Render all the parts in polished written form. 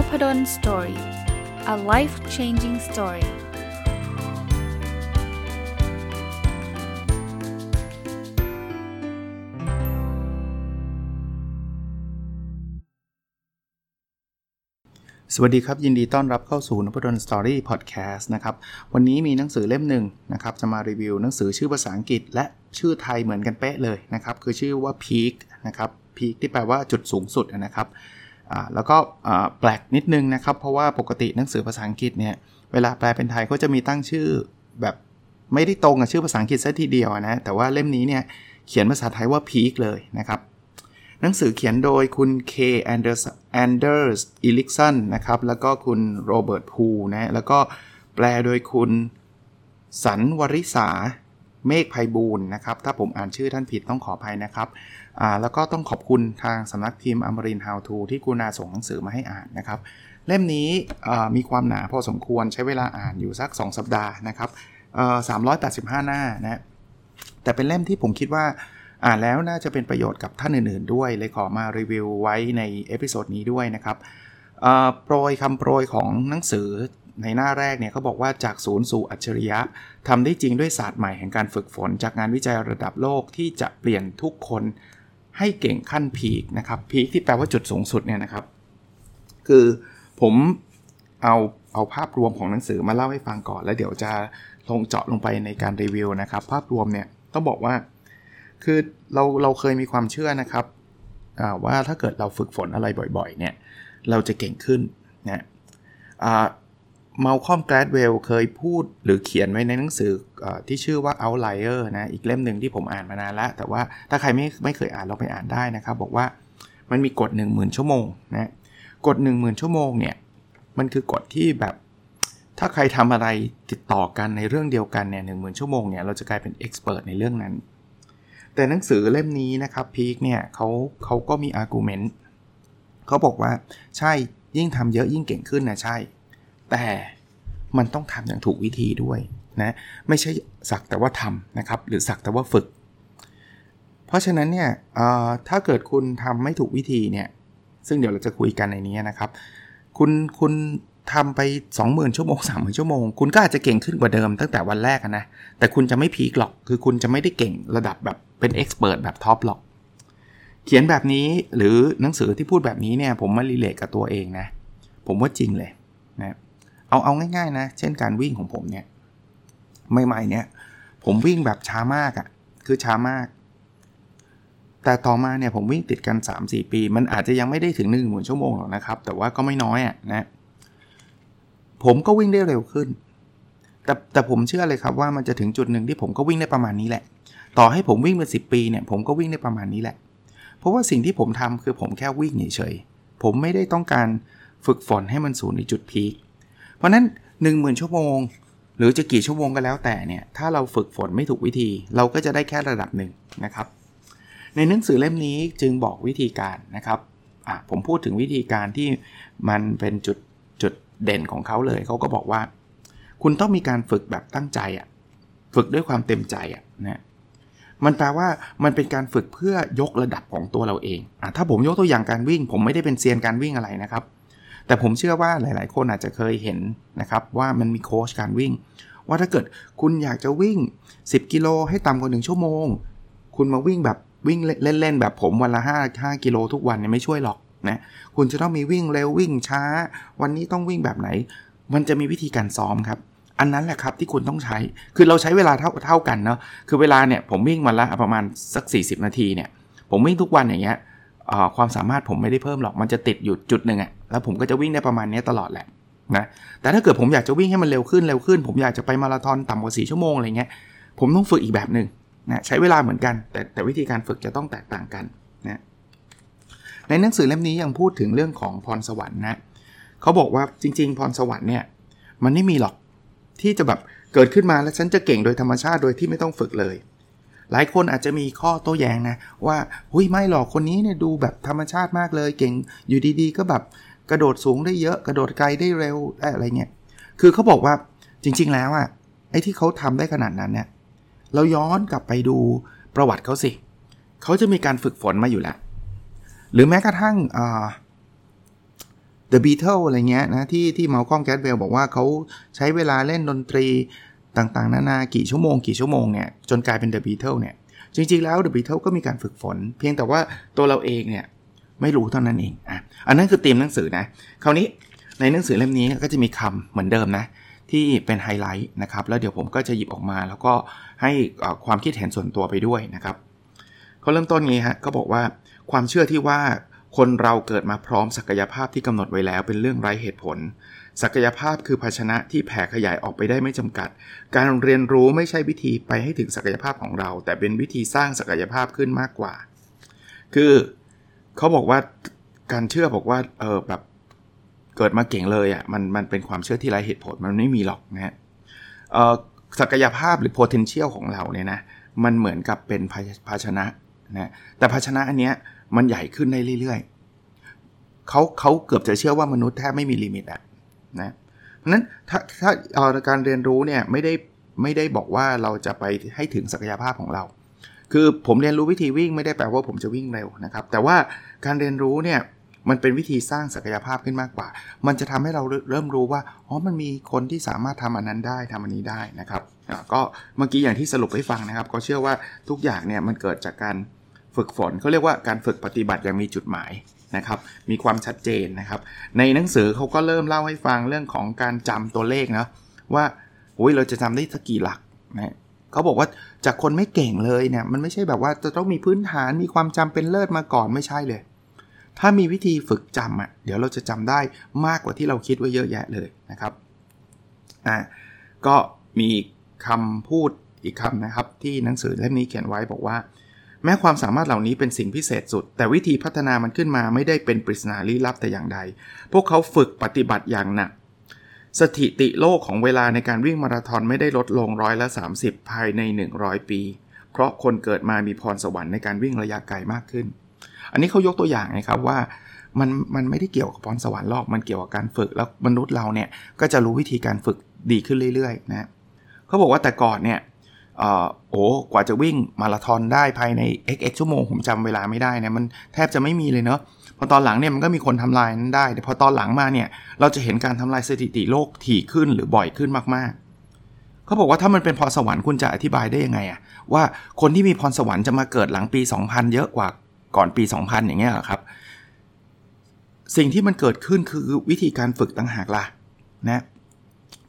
Nopadon Story. A life-changing story.สวัสดีครับยินดีต้อนรับเข้าสู่ Nopadon Story Podcast นะครับวันนี้มีหนังสือเล่มหนึ่งนะครับจะมารีวิวหนังสือชื่อภาษาอังกฤษและชื่อไทยเหมือนกันเป๊ะเลยนะครับคือชื่อว่า Peak นะครับ Peak ที่แปลว่าจุดสูงสุดนะครับแล้วก็แปลกนิดนึงนะครับเพราะว่าปกติหนังสือภาษาอังกฤษเนี่ยเวลาแปลเป็นไทยเขาจะมีตั้งชื่อแบบไม่ได้ตรงกับชื่อภาษาอังกฤษซะทีเดียวนะแต่ว่าเล่มนี้เนี่ยเขียนภาษาไทยว่า Peak เลยนะครับหนังสือเขียนโดยคุณเคแอนเดอร์สอิลิกสันนะครับแล้วก็คุณโรเบิร์ตพูนะแล้วก็แปลโดยคุณสันวริษาเมฆไพบูลย์นะครับถ้าผมอ่านชื่อท่านผิดต้องขออภัยนะครับแล้วก็ต้องขอบคุณทางสำนักพิมพ์อมรินทร์ How To ที่กรุณาส่งหนังสือมาให้อ่านนะครับเล่มนี้มีความหนาพอสมควรใช้เวลาอ่านอยู่สัก2สัปดาห์นะครับ385หน้านะแต่เป็นเล่มที่ผมคิดว่าอ่านแล้วน่าจะเป็นประโยชน์กับท่านอื่นๆด้วยเลยขอมารีวิวไว้ในเอพิโซดนี้ด้วยนะครับคำโปรยของหนังสือในหน้าแรกเนี่ยเขาบอกว่าจากศูนย์สู่อัจฉริยะทำได้จริงด้วยศาสตร์ใหม่แห่งการฝึกฝนจากงานวิจัยระดับโลกที่จะเปลี่ยนทุกคนให้เก่งขั้นพีคนะครับพีคที่แปลว่าจุดสูงสุดเนี่ยนะครับคือผมเอาภาพรวมของหนังสือมาเล่าให้ฟังก่อนแล้วเดี๋ยวจะลงเจาะลงไปในการรีวิวนะครับภาพรวมเนี่ยต้องบอกว่าคือเราเคยมีความเชื่อนะครับว่าถ้าเกิดเราฝึกฝนอะไรบ่อยๆเนี่ยเราจะเก่งขึ้นนะMalcolm Gladwell เคยพูดหรือเขียนไว้ในหนังสือที่ชื่อว่า Outlier นะอีกเล่มหนึ่งที่ผมอ่านมานานแล้วแต่ว่าถ้าใครไม่เคยอ่านเราไปอ่านได้นะครับบอกว่ามันมีกฎ 10,000 ชั่วโมงนะกฎ 10,000 ชั่วโมงเนี่ยมันคือกฎที่แบบถ้าใครทำอะไรติดต่อกันในเรื่องเดียวกันเนี่ย 10,000 ชั่วโมงเนี่ยเราจะกลายเป็น expert ในเรื่องนั้นแต่หนังสือเล่มนี้นะครับ Peak เนี่ยเขาก็มี argument เขาบอกว่าใช่ยิ่งทำเยอะยิ่งเก่งขึ้นนะใช่แต่มันต้องทำอย่างถูกวิธีด้วยนะไม่ใช่สักแต่ว่าทำนะครับหรือสักแต่ว่าฝึกเพราะฉะนั้นเนี่ยถ้าเกิดคุณทำไม่ถูกวิธีเนี่ยซึ่งเดี๋ยวเราจะคุยกันในนี้นะครับคุณทำไป 20,000 ชั่วโมง 30,000 ชั่วโมงคุณก็อาจจะเก่งขึ้นกว่าเดิมตั้งแต่วันแรกนะแต่คุณจะไม่พีคหรอกคือคุณจะไม่ได้เก่งระดับแบบเป็นเอ็กซ์เพิร์ทแบบท็อปหรอกเขียนแบบนี้หรือหนังสือที่พูดแบบนี้เนี่ยผมมารีเลทกับตัวเองนะผมว่าจริงเลยนะเอาง่ายๆนะเช่นการวิ่งของผมเนี่ยใหม่ๆเนี่ยผมวิ่งแบบช้ามากคือช้ามากแต่ต่อมาเนี่ยผมวิ่งติดกัน 3-4 ปีมันอาจจะยังไม่ได้ถึง 10,000 ชั่วโมงหรอกนะครับแต่ว่าก็ไม่น้อยนะผมก็วิ่งได้เร็วขึ้นแต่ผมเชื่อเลยครับว่ามันจะถึงจุดหนึ่งที่ผมก็วิ่งได้ประมาณนี้แหละต่อให้ผมวิ่งเป็น10 ปีเนี่ยผมก็วิ่งได้ประมาณนี้แหละเพราะว่าสิ่งที่ผมทำคือผมแค่วิ่งเฉยๆผมไม่ได้ต้องการฝึกฝนให้มันสู่ในจุดพีคเพราะนั้น 10,000 ชั่วโมงหรือจะกี่ชั่วโมงก็แล้วแต่เนี่ยถ้าเราฝึกฝนไม่ถูกวิธีเราก็จะได้แค่ระดับหนึ่งนะครับในหนังสือเล่มนี้จึงบอกวิธีการนะครับผมพูดถึงวิธีการที่มันเป็นจุดเด่นของเขาเลยเขาก็บอกว่าคุณต้องมีการฝึกแบบตั้งใจฝึกด้วยความเต็มใจนะมันแปลว่ามันเป็นการฝึกเพื่อยกระดับของตัวเราเองถ้าผมยกตัวอย่างการวิ่งผมไม่ได้เป็นเซียนการวิ่งอะไรนะครับแต่ผมเชื่อว่าหลายๆคนอาจจะเคยเห็นนะครับว่ามันมีโค้ชการวิ่งว่าถ้าเกิดคุณอยากจะวิ่ง10กิโลให้ต่ำกว่า1ชั่วโมงคุณมาวิ่งแบบวิ่งเล่นๆแบบผมวันละ5กิโลทุกวันเนี่ยไม่ช่วยหรอกนะคุณจะต้องมีวิ่งเร็ววิ่งช้าวันนี้ต้องวิ่งแบบไหนมันจะมีวิธีการซ้อมครับอันนั้นแหละครับที่คุณต้องใช้คือเราใช้เวลาเท่ากันเนาะคือเวลาเนี่ยผมวิ่งวันละประมาณสัก40นาทีเนี่ยผมวิ่งทุกวันอย่างเงี้ยความสามารถผมไม่ได้เพิ่มหรอกมันจะติดอยู่จุดหนึ่งแล้วผมก็จะวิ่งได้ประมาณนี้ตลอดแหละนะแต่ถ้าเกิดผมอยากจะวิ่งให้มันเร็วขึ้นผมอยากจะไปมาราธอนต่ำกว่า4ชั่วโมงอะไรเงี้ยผมต้องฝึกอีกแบบนึงนะใช้เวลาเหมือนกันแต่วิธีการฝึกจะต้องแตกต่างกันนะในหนังสือเล่มนี้ยังพูดถึงเรื่องของพรสวรรค์นะเขาบอกว่าจริงๆพรสวรรค์เนี่ยมันไม่มีหรอกที่จะแบบเกิดขึ้นมาแล้วฉันจะเก่งโดยธรรมชาติโดยที่ไม่ต้องฝึกเลยหลายคนอาจจะมีข้อโต้แย้งนะว่าหุ้ยไม่หรอกคนนี้เนี่ยดูแบบธรรมชาติมากเลยเก่งอยู่ดีๆก็แบบกระโดดสูงได้เยอะกระโดดไกลได้เร็วอะไรเงี้ยคือเขาบอกว่าจริงๆแล้วไอ้ที่เขาทำได้ขนาดนั้นเนี่ยเราย้อนกลับไปดูประวัติเขาสิเขาจะมีการฝึกฝนมาอยู่แล้วหรือแม้กระทั่ง The Beatles อะไรเงี้ยนะที่Malcolm Gladwell บอกว่าเขาใช้เวลาเล่นดนตรีต่างๆนานากี่ชั่วโมงเนี่ยจนกลายเป็น The Beatles เนี่ยจริงๆแล้ว The Beatles ก็มีการฝึกฝนเพียงแต่ว่าตัวเราเองเนี่ยไม่รู้เท่านั้นเองอันนั้นคือธีมหนังสือนะคราวนี้ในหนังสือเล่มนี้ก็จะมีคำเหมือนเดิมนะที่เป็นไฮไลท์นะครับแล้วเดี๋ยวผมก็จะหยิบออกมาแล้วก็ให้ความคิดเห็นส่วนตัวไปด้วยนะครับเขาเริ่มต้นงี้ฮะเขาบอกว่าความเชื่อที่ว่าคนเราเกิดมาพร้อมศักยภาพที่กำหนดไว้แล้วเป็นเรื่องไร้เหตุผลศักยภาพคือภาชนะที่แผ่ขยายออกไปได้ไม่จำกัดการเรียนรู้ไม่ใช่วิธีไปให้ถึงศักยภาพของเราแต่เป็นวิธีสร้างศักยภาพขึ้นมากกว่าคือเขาบอกว่าการเชื่อบอกว่าแบบเกิดมาเก่งเลยอ่ะมันเป็นความเชื่อที่ไร้เหตุผลมันไม่มีหรอกนะฮะศักยภาพหรือ potential ของเราเนี่ยนะมันเหมือนกับเป็นภาชนะนะแต่ภาชนะอันเนี้ยมันใหญ่ขึ้นได้เรื่อยๆเขาเกือบจะเชื่อว่ามนุษย์แทบไม่มีลิมิตอ่ะนะเพราะนั้นถ้าการเรียนรู้เนี่ยไม่ได้บอกว่าเราจะไปให้ถึงศักยภาพของเราคือผมเรียนรู้วิธีวิ่งไม่ได้แปลว่าผมจะวิ่งเร็วนะครับแต่ว่าการเรียนรู้เนี่ยมันเป็นวิธีสร้างศักยภาพขึ้นมากกว่ามันจะทำให้เราเริ่มรู้ว่าอ๋อมันมีคนที่สามารถทำอันนั้นได้ทำอันนี้ได้นะครับก็เมื่อกี้อย่างที่สรุปให้ฟังนะครับก็เชื่อว่าทุกอย่างเนี่ยมันเกิดจากการฝึกฝนเขาเรียกว่าการฝึกปฏิบัติอย่างมีจุดหมายนะครับมีความชัดเจนนะครับในหนังสือเขาก็เริ่มเล่าให้ฟังเรื่องของการจำตัวเลขนะว่าโอ้ยเราจะจำได้สักกี่หลักนะเขาบอกว่าจากคนไม่เก่งเลยเนี่ยมันไม่ใช่แบบว่าจะต้องมีพื้นฐานมีความจำเป็นเลิศมาก่อนไม่ใช่เลยถ้ามีวิธีฝึกจำอ่ะเดี๋ยวเราจะจำได้มากกว่าที่เราคิดไว้เยอะแยะเลยนะครับก็มีคำพูดอีกคำนะครับที่หนังสือเล่มนี้เขียนไว้บอกว่าแม้ความสามารถเหล่านี้เป็นสิ่งพิเศษสุดแต่วิธีพัฒนามันขึ้นมาไม่ได้เป็นปริศนาลี้ลับแต่อย่างใดพวกเขาฝึกปฏิบัติอย่างหนักสถิติโลกของเวลาในการวิ่งมาราธอนไม่ได้ลดลง30%ภายใน100ปีเพราะคนเกิดมามีพรสวรรค์ในการวิ่งระยะไกลมากขึ้นอันนี้เขายกตัวอย่างนะครับว่ามันไม่ได้เกี่ยวกับพรสวรรค์หรอกมันเกี่ยวกับการฝึกแล้วมนุษย์เราเนี่ยก็จะรู้วิธีการฝึกดีขึ้นเรื่อยๆนะเขาบอกว่าแต่ก่อนเนี่ยกว่าจะวิ่งมาราธอนได้ภายใน XX ชั่วโมงผมจำเวลาไม่ได้นะมันแทบจะไม่มีเลยเนาะพอตอนหลังเนี่ยมันก็มีคนทำลายนั้นได้แต่พอตอนหลังมาเนี่ยเราจะเห็นการทำลายสถิติโลกถี่ขึ้นหรือบ่อยขึ้นมากๆเขาบอกว่าถ้ามันเป็นพรสวรรค์คุณจะอธิบายได้ยังไงอะว่าคนที่มีพรสวรรค์จะมาเกิดหลังปี 2000 เยอะกว่าก่อนปี 2000 อย่างเงี้ยเหรอครับสิ่งที่มันเกิดขึ้นคือวิธีการฝึกต่างหากล่ะนะ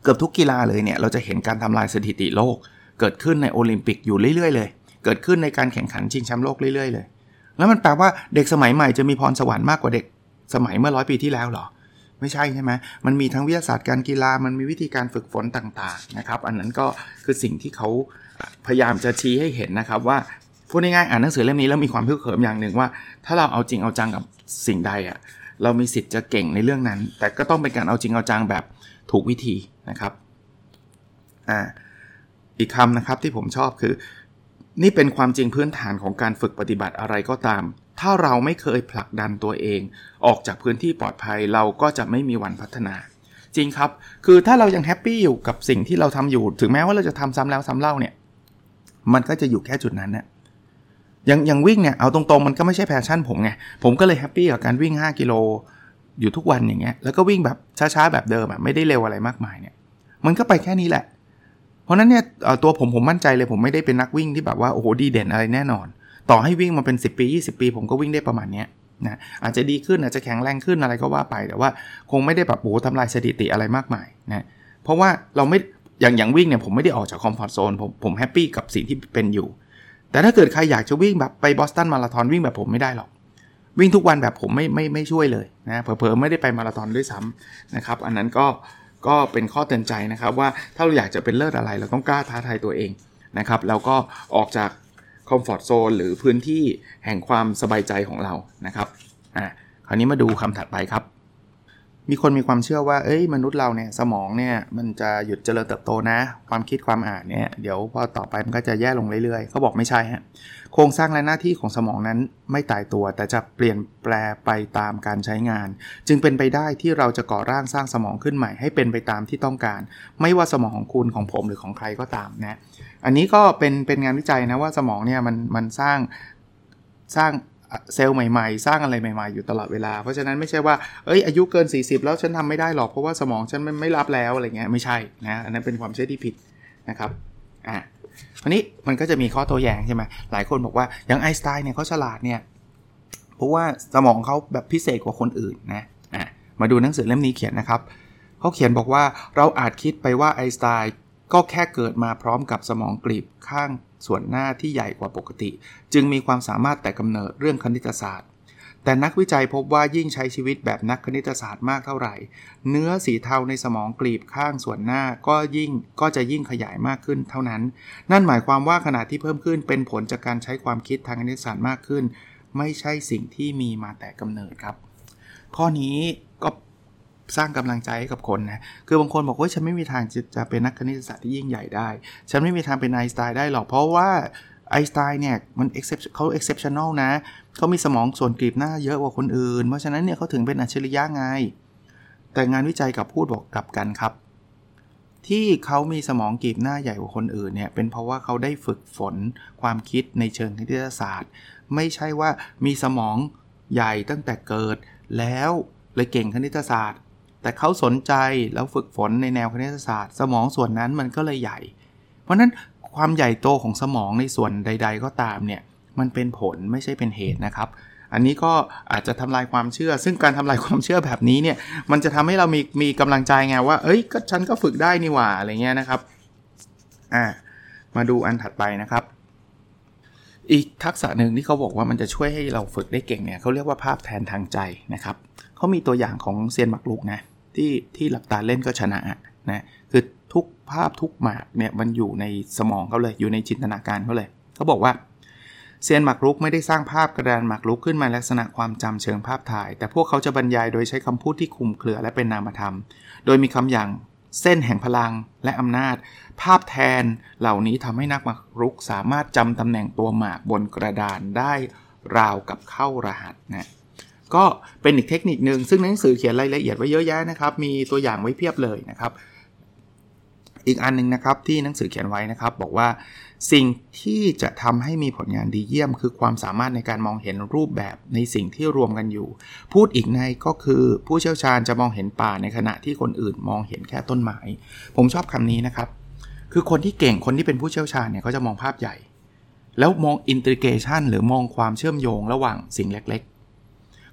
เกือบทุกกีฬาเลยเนี่ยเราจะเห็นการทำลายสถิติโลกเกิดขึ้นในโอลิมปิกอยู่เรื่อยๆเลยเกิดขึ้นในการแข่งขันชิงแชมป์โลกเรื่อยๆเลยแล้วมันแปลว่าเด็กสมัยใหม่จะมีพรสวรรค์มากกว่าเด็กสมัยเมื่อ100ปีที่แล้วเหรอไม่ใช่ใช่ไหมมันมีทั้งวิทยาศาสตร์การกีฬามันมีวิธีการฝึกฝนต่างๆนะครับอันนั้นก็คือสิ่งที่เขาพยายามจะชี้ให้เห็นนะครับว่าพูดง่ายๆอ่านหนังสือเล่มนี้แล้วมีความพึกเหิมอย่างหนึ่งว่าถ้าเราเอาจริงเอาจังกับสิ่งใดอ่ะเรามีสิทธิ์จะเก่งในเรื่องนั้นแต่ก็ต้องเป็นการเอาจริงเอาจังแบบถูกวิธีนะครับอีกคำนะครับที่ผมชอบคือนี่เป็นความจริงพื้นฐานของการฝึกปฏิบัติอะไรก็ตามถ้าเราไม่เคยผลักดันตัวเองออกจากพื้นที่ปลอดภัยเราก็จะไม่มีวันพัฒนาจริงครับคือถ้าเรายังแฮปปี้อยู่กับสิ่งที่เราทำอยู่ถึงแม้ว่าเราจะทำซ้ำแล้วซ้ำเล่าเนี่ยมันก็จะอยู่แค่จุดนั้นนะยังวิ่งเนี่ยเอาตรงๆมันก็ไม่ใช่แพชชั่นผมไงผมก็เลยแฮปปี้กับการวิ่ง5กิโลอยู่ทุกวันอย่างเงี้ยแล้วก็วิ่งแบบช้าๆแบบเดิมอ่ะไม่ได้เร็วอะไรมากมายเนี่ยมันก็ไปแค่นี้แหละเพราะนั้นเนี่ยตัวผมมั่นใจเลยผมไม่ได้เป็นนักวิ่งที่แบบว่าโอ้โหดีเด่นอะไรแน่นอนต่อให้วิ่งมาเป็น10ปี20ปีผมก็วิ่งได้ประมาณเนี้ยนะอาจจะดีขึ้นอาจจะแข็งแรงขึ้นอะไรก็ว่าไปแต่ว่าคงไม่ได้แบบโอ้โหทำลายสถิติอะไรมากมายนะเพราะว่าเราไม่อย่างวิ่งเนี่ยผมไม่ได้ออกจากคอมฟอร์ทโซนผมแฮปปี้กับสิ่งที่เป็นอยู่แต่ถ้าเกิดใครอยากจะวิ่งแบบไปบอสตันมาราธอนวิ่งแบบผมไม่ได้หรอกวิ่งทุกวันแบบผมไม่ช่วยเลยนะเผลอๆไม่ได้ไปมาราธอนด้วยซ้ำนะครับอันนั้นก็เป็นข้อเตือนใจนะครับว่าถ้าเราอยากจะเป็นเลิศอะไรเราต้องกล้าท้าทายตัวเองนะครับแล้วก็ออกจากคอมฟอร์ตโซนหรือพื้นที่แห่งความสบายใจของเรานะครับคราวนี้มาดูคำถัดไปครับมีคนมีความเชื่อว่าเอ้ยมนุษย์เราเนี่ยสมองเนี่ยมันจะหยุดเจริญเติบโตนะความคิดความอ่านเนี่ยเดี๋ยวพอต่อไปมันก็จะแย่ลงเรื่อยๆเขาบอกไม่ใช่ฮะโครงสร้างและหน้าที่ของสมองนั้นไม่ตายตัวแต่จะเปลี่ยนแปลไปตามการใช้งานจึงเป็นไปได้ที่เราจะก่อร่างสร้างสมองขึ้นใหม่ให้เป็นไปตามที่ต้องการไม่ว่าสมองของคุณของผมหรือของใครก็ตามนะอันนี้ก็เป็นงานวิจัยนะว่าสมองเนี่ยมันสร้าง เซลล์ใหม่ๆสร้างอะไรใหม่ๆอยู่ตลอดเวลาเพราะฉะนั้นไม่ใช่ว่าเอ้ยอายุเกิน40แล้วฉันทำไม่ได้หรอกเพราะว่าสมองฉันไม่รับแล้วอะไรเงี้ยไม่ใช่นะอันนั้นเป็นความเชื่อที่ผิดนะครับวันนี้มันก็จะมีข้อโต้แย้งใช่ไหมหลายคนบอกว่าอย่างไอน์สไตน์เนี่ยเขาฉลาดเนี่ยเพราะว่าสมองเขาแบบพิเศษกว่าคนอื่นนะมาดูหนังสือเล่มนี้เขียนนะครับเขาเขียนบอกว่าเราอาจคิดไปว่าไอน์สไตน์ก็แค่เกิดมาพร้อมกับสมองกลีบข้างส่วนหน้าที่ใหญ่กว่าปกติจึงมีความสามารถแต่กำเนิดเรื่องคณิตศาสตร์แต่นักวิจัยพบว่ายิ่งใช้ชีวิตแบบนักคณิตศาสตร์มากเท่าไหร่เนื้อสีเทาในสมองกลีบข้างส่วนหน้าก็จะยิ่งขยายมากขึ้นเท่านั้นนั่นหมายความว่าขนาดที่เพิ่มขึ้นเป็นผลจากการใช้ความคิดทางคณิตศาสตร์มากขึ้นไม่ใช่สิ่งที่มีมาแต่กำเนิดครับข้อนี้ก็สร้างกำลังใจให้กับคนนะคือบางคนบอกว่าฉันไม่มีทางจะเป็นนักคณิตศาสตร์ที่ยิ่งใหญ่ได้ฉันไม่มีทางเป็นไอน์สไตน์ได้หรอกเพราะว่าไอน์สไตน์เนี่ยมันเขา exceptional นะเขามีสมองส่วนกลีบหน้าเยอะกว่าคนอื่นเพราะฉะนั้นเนี่ยเขาถึงเป็นอัจฉริยะไงแต่งานวิจัยกับพูดบอกกลับกันครับที่เขามีสมองกลีบหน้าใหญ่กว่าคนอื่นเนี่ยเป็นเพราะว่าเขาได้ฝึกฝนความคิดในเชิงคณิตศาสตร์ไม่ใช่ว่ามีสมองใหญ่ตั้งแต่เกิดแล้วเลยเก่งคณิตศาสตร์แต่เขาสนใจแล้วฝึกฝนในแนวคณิตศาสตร์สมองส่วนนั้นมันก็เลยใหญ่เพราะนั้นความใหญ่โตของสมองในส่วนใดๆก็ตามเนี่ยมันเป็นผลไม่ใช่เป็นเหตุนะครับอันนี้ก็อาจจะทำลายความเชื่อซึ่งการทำลายความเชื่อแบบนี้เนี่ยมันจะทำให้เรามีกำลังใจไงว่าเอ้ยก็ฉันก็ฝึกได้นี่หว่าอะไรเงี้ยนะครับมาดูอันถัดไปนะครับอีกทักษะหนึ่งที่เขาบอกว่ามันจะช่วยให้เราฝึกได้เก่งเนี่ยเขาเรียกว่าภาพแทนทางใจนะครับเขามีตัวอย่างของเซียนหมากรุกนะที่หลับตาเล่นก็ชนะนะคือทุกภาพทุกหมากเนี่ยมันอยู่ในสมองเขาเลยอยู่ในจินตนาการเขาเลยเขาบอกว่าเซียนหมากรุกไม่ได้สร้างภาพกระดานหมากรุกขึ้นมาลักษณะความจำเชิงภาพถ่ายแต่พวกเขาจะบรรยายโดยใช้คำพูดที่คลุมเครือและเป็นนามธรรมโดยมีคำอย่างเส้นแห่งพลังและอำนาจภาพแทนเหล่านี้ทำให้นักหมากรุกสามารถจำตำแหน่งตัวหมากบนกระดานได้ราวกับเข้ารหัสนะก็เป็นอีกเทคนิคนึงซึ่งหนังสือเขียนรายละเอียดไว้เยอะแยะนะครับมีตัวอย่างไว้เพียบเลยนะครับอีกอันนึงนะครับที่หนังสือเขียนไว้นะครับบอกว่าสิ่งที่จะทำให้มีผลงานดีเยี่ยมคือความสามารถในการมองเห็นรูปแบบในสิ่งที่รวมกันอยู่พูดอีกในก็คือผู้เชี่ยวชาญจะมองเห็นป่าในขณะที่คนอื่นมองเห็นแค่ต้นไม้ผมชอบคำนี้นะครับคือคนที่เก่งคนที่เป็นผู้เชี่ยวชาญเนี่ยเขาจะมองภาพใหญ่แล้วมองอินทิเกรชันหรือมองความเชื่อมโยงระหว่างสิ่งเล็กๆ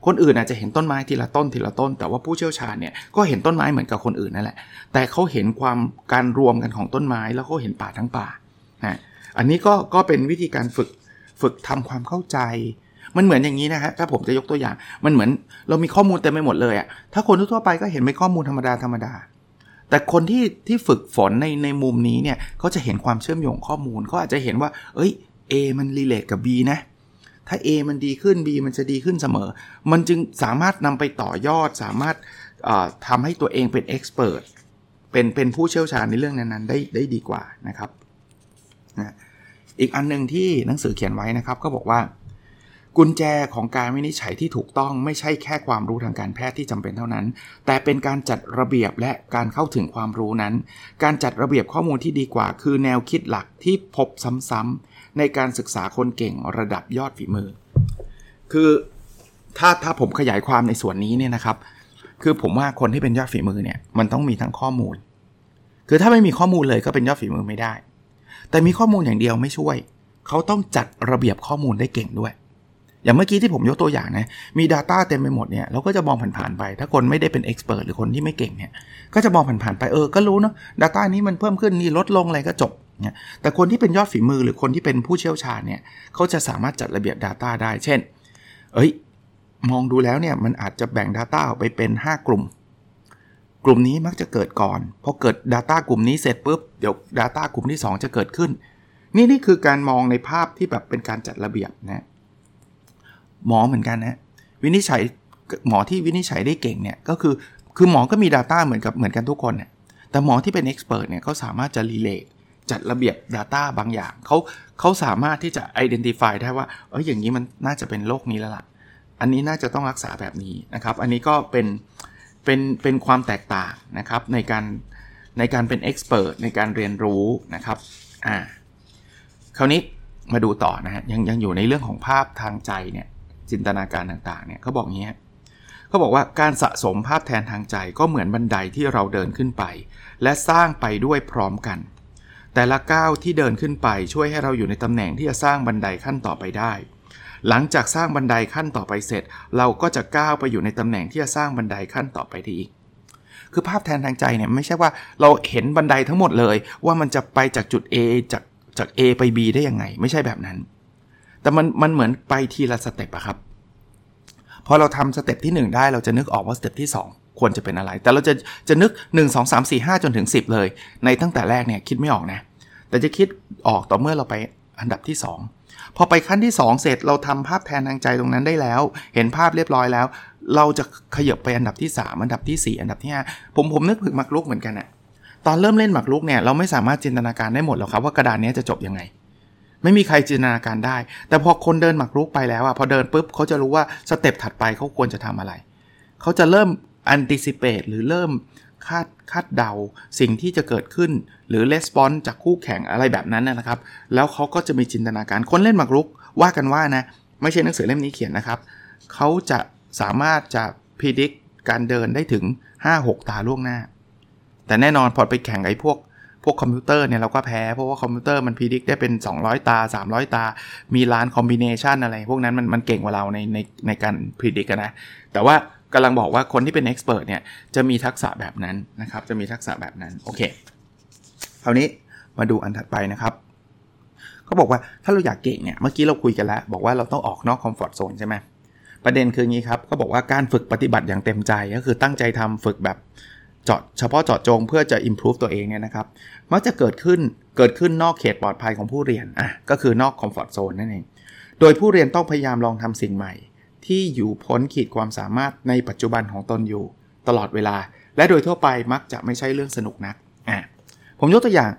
คนอื่นอาจจะเห็นต้นไม้ทีละต้นทีละต้นแต่ว่าผู้เชี่ยวชาญเนี่ยก็เห็นต้นไม้เหมือนกับคนอื่นนั่นแหละแต่เขาเห็นความการรวมกันของต้นไม้แล้วเขาเห็นป่าทั้งป่าอันนี้ก็เป็นวิธีการฝึกทำความเข้าใจมันเหมือนอย่างนี้นะฮะถ้าผมจะยกตัวอย่างมันเหมือนเรามีข้อมูลเต็มไปหมดเลยอ่ะถ้าคนทั่วไปก็เห็นเป็นข้อมูลธรรมดาธรรมดาแต่คนที่ฝึกฝนในมุมนี้เนี่ยเขาจะเห็นความเชื่อมโยงข้อมูลเขาอาจจะเห็นว่าเอ้ย A มันรีเลทกับ B นะถ้า A มันดีขึ้น B มันจะดีขึ้นเสมอมันจึงสามารถนำไปต่อยอดสามารถทำให้ตัวเองเป็น expert เป็นผู้เชี่ยวชาญในเรื่องนั้นๆได้ดีกว่านะครับนะอีกอันนึงที่หนังสือเขียนไว้นะครับก็บอกว่ากุญแจของการวินิจฉัยที่ถูกต้องไม่ใช่แค่ความรู้ทางการแพทย์ที่จำเป็นเท่านั้นแต่เป็นการจัดระเบียบและการเข้าถึงความรู้นั้นการจัดระเบียบข้อมูลที่ดีกว่าคือแนวคิดหลักที่พบซ้ำๆในการศึกษาคนเก่งระดับยอดฝีมือคือถ้าผมขยายความในส่วนนี้เนี่ยนะครับคือผมว่าคนที่เป็นยอดฝีมือเนี่ยมันต้องมีทั้งข้อมูลคือถ้าไม่มีข้อมูลเลยก็เป็นยอดฝีมือไม่ได้แต่มีข้อมูลอย่างเดียวไม่ช่วยเขาต้องจัดระเบียบข้อมูลได้เก่งด้วยอย่างเมื่อกี้ที่ผมยกตัวอย่างนะมี data เต็มไปหมดเนี่ยเราก็จะมองผ่านๆไปถ้าคนไม่ได้เป็น expert หรือคนที่ไม่เก่งเนี่ยก็จะมองผ่านๆไปก็รู้เนาะ data นี้มันเพิ่มขึ้นนี่ลดลงอะไรก็จบเนี่ยแต่คนที่เป็นยอดฝีมือหรือคนที่เป็นผู้เชี่ยวชาญเนี่ยเขาจะสามารถจัดระเบียบ data ได้เช่นมองดูแล้วเนี่ยมันอาจจะแบ่ง data ออกไปเป็น5กลุ่มนี้มักจะเกิดก่อนพอเกิด data กลุ่มนี้เสร็จปุ๊บเดี๋ยว data กลุ่มที่2จะเกิดขึ้นนี่คือการมองในภาพที่แบบเป็นการจัดระเบียบนะหมอเหมือนกันนะวินิจฉัยหมอที่วินิจฉัยได้เก่งเนี่ยก็คือหมอก็มี data เหมือนกันทุกคนนะแต่หมอที่เป็น expert เนี่ยเขาสามารถจะ relate จัดระเบียบ data บางอย่างเขาสามารถที่จะ identify ได้ว่าอย่างนี้มันน่าจะเป็นโรคนี้แล้วล่ะอันนี้น่าจะต้องรักษาแบบนี้นะครับอันนี้ก็เป็นความแตกต่างนะครับในการเป็น expert ในการเรียนรู้นะครับคราวนี้มาดูต่อนะฮะยังอยู่ในเรื่องของภาพทางใจเนี่ย จินตนาการต่างๆเนี่ยเขาบอกอย่างนี้เขาบอกว่าการสะสมภาพแทนทางใจก็เหมือนบันไดที่เราเดินขึ้นไปและสร้างไปด้วยพร้อมกันแต่ละก้าวที่เดินขึ้นไปช่วยให้เราอยู่ในตำแหน่งที่จะสร้างบันไดขั้นต่อไปได้หลังจากสร้างบันไดขั้นต่อไปเสร็จเราก็จะก้าวไปอยู่ในตำแหน่งที่จะสร้างบันไดขั้นต่อไปได้อีกคือภาพแทนทางใจเนี่ยไม่ใช่ว่าเราเห็นบันไดทั้งหมดเลยว่ามันจะไปจากจุด A จาก A ไป B ได้ยังไงไม่ใช่แบบนั้นแต่มันเหมือนไปทีละสเต็ปอะครับพอเราทำสเต็ปที่1ได้เราจะนึกออกว่าสเต็ปที่2ควรจะเป็นอะไรแต่เราจะนึก1 2 3 4 5จนถึง10เลยในตั้งแต่แรกเนี่ยคิดไม่ออกนะแต่จะคิดออกต่อเมื่อเราไปอันดับที่2พอไปขั้นที่2เสร็จเราทำภาพแทนทางใจตรงนั้นได้แล้วเห็นภาพเรียบร้อยแล้วเราจะขยับไปอันดับที่3อันดับที่4อันดับที่5ผมนึกถึงหมากรุกเหมือนกันนะตอนเริ่มเล่นหมากรุกเนี่ยเราไม่สามารถจินตนาการได้หมดหรอกครับว่ากระดานนี้จะจบยังไงไม่มีใครจินตนาการได้แต่พอคนเดินหมากรุกไปแล้วอ่ะพอเดินปุ๊บเขาจะรู้ว่าสเต็ปถัดไปเขาควรจะทำอะไรเขาจะเริ่ม anticipate หรือเริ่มคาดเดาสิ่งที่จะเกิดขึ้นหรือ response จากคู่แข่งอะไรแบบนั้นนะครับแล้วเขาก็จะมีจินตนาการคนเล่นหมากรุกว่ากันว่านะไม่ใช่หนังสือเล่มนี้เขียนนะครับเขาจะสามารถจะ predict การเดินได้ถึง 5-6 ตาล่วงหน้าแต่แน่นอนพอไปแข่งไอ้พวกคอมพิวเตอร์เนี่ยเราก็แพ้เพราะว่าคอมพิวเตอร์มันพิจิตรได้เป็น200ตา300ตามีล้านคอมบิเนชันอะไรพวกนั้นมันเก่งกว่าเราในการพิจิตรนะแต่ว่ากำลังบอกว่าคนที่เป็นเอ็กซ์เพรสเนี่ยจะมีทักษะแบบนั้นนะครับจะมีทักษะแบบนั้นโอเคคราวนี้มาดูอันถัดไปนะครับเขาบอกว่าถ้าเราอยากเก่งเนี่ยเมื่อกี้เราคุยกันแล้วบอกว่าเราต้องออกนอกคอมฟอร์ทโซนใช่ไหมประเด็นคืองี้ครับเขาบอกว่าการฝึกปฏิบัติอย่างเต็มใจก็คือตั้งใจทำฝึกแบบเฉพาะเจาะจงเพื่อจะ improve ตัวเองเนี่ยนะครับมักจะเกิดขึ้นนอกเขตปลอดภัยของผู้เรียนก็คือนอก comfort zone นั่นเองโดยผู้เรียนต้องพยายามลองทำสิ่งใหม่ที่อยู่พ้นขีดความสามารถในปัจจุบันของตนอยู่ตลอดเวลาและโดยทั่วไปมักจะไม่ใช่เรื่องสนุกนักผมยกตัวอย่าง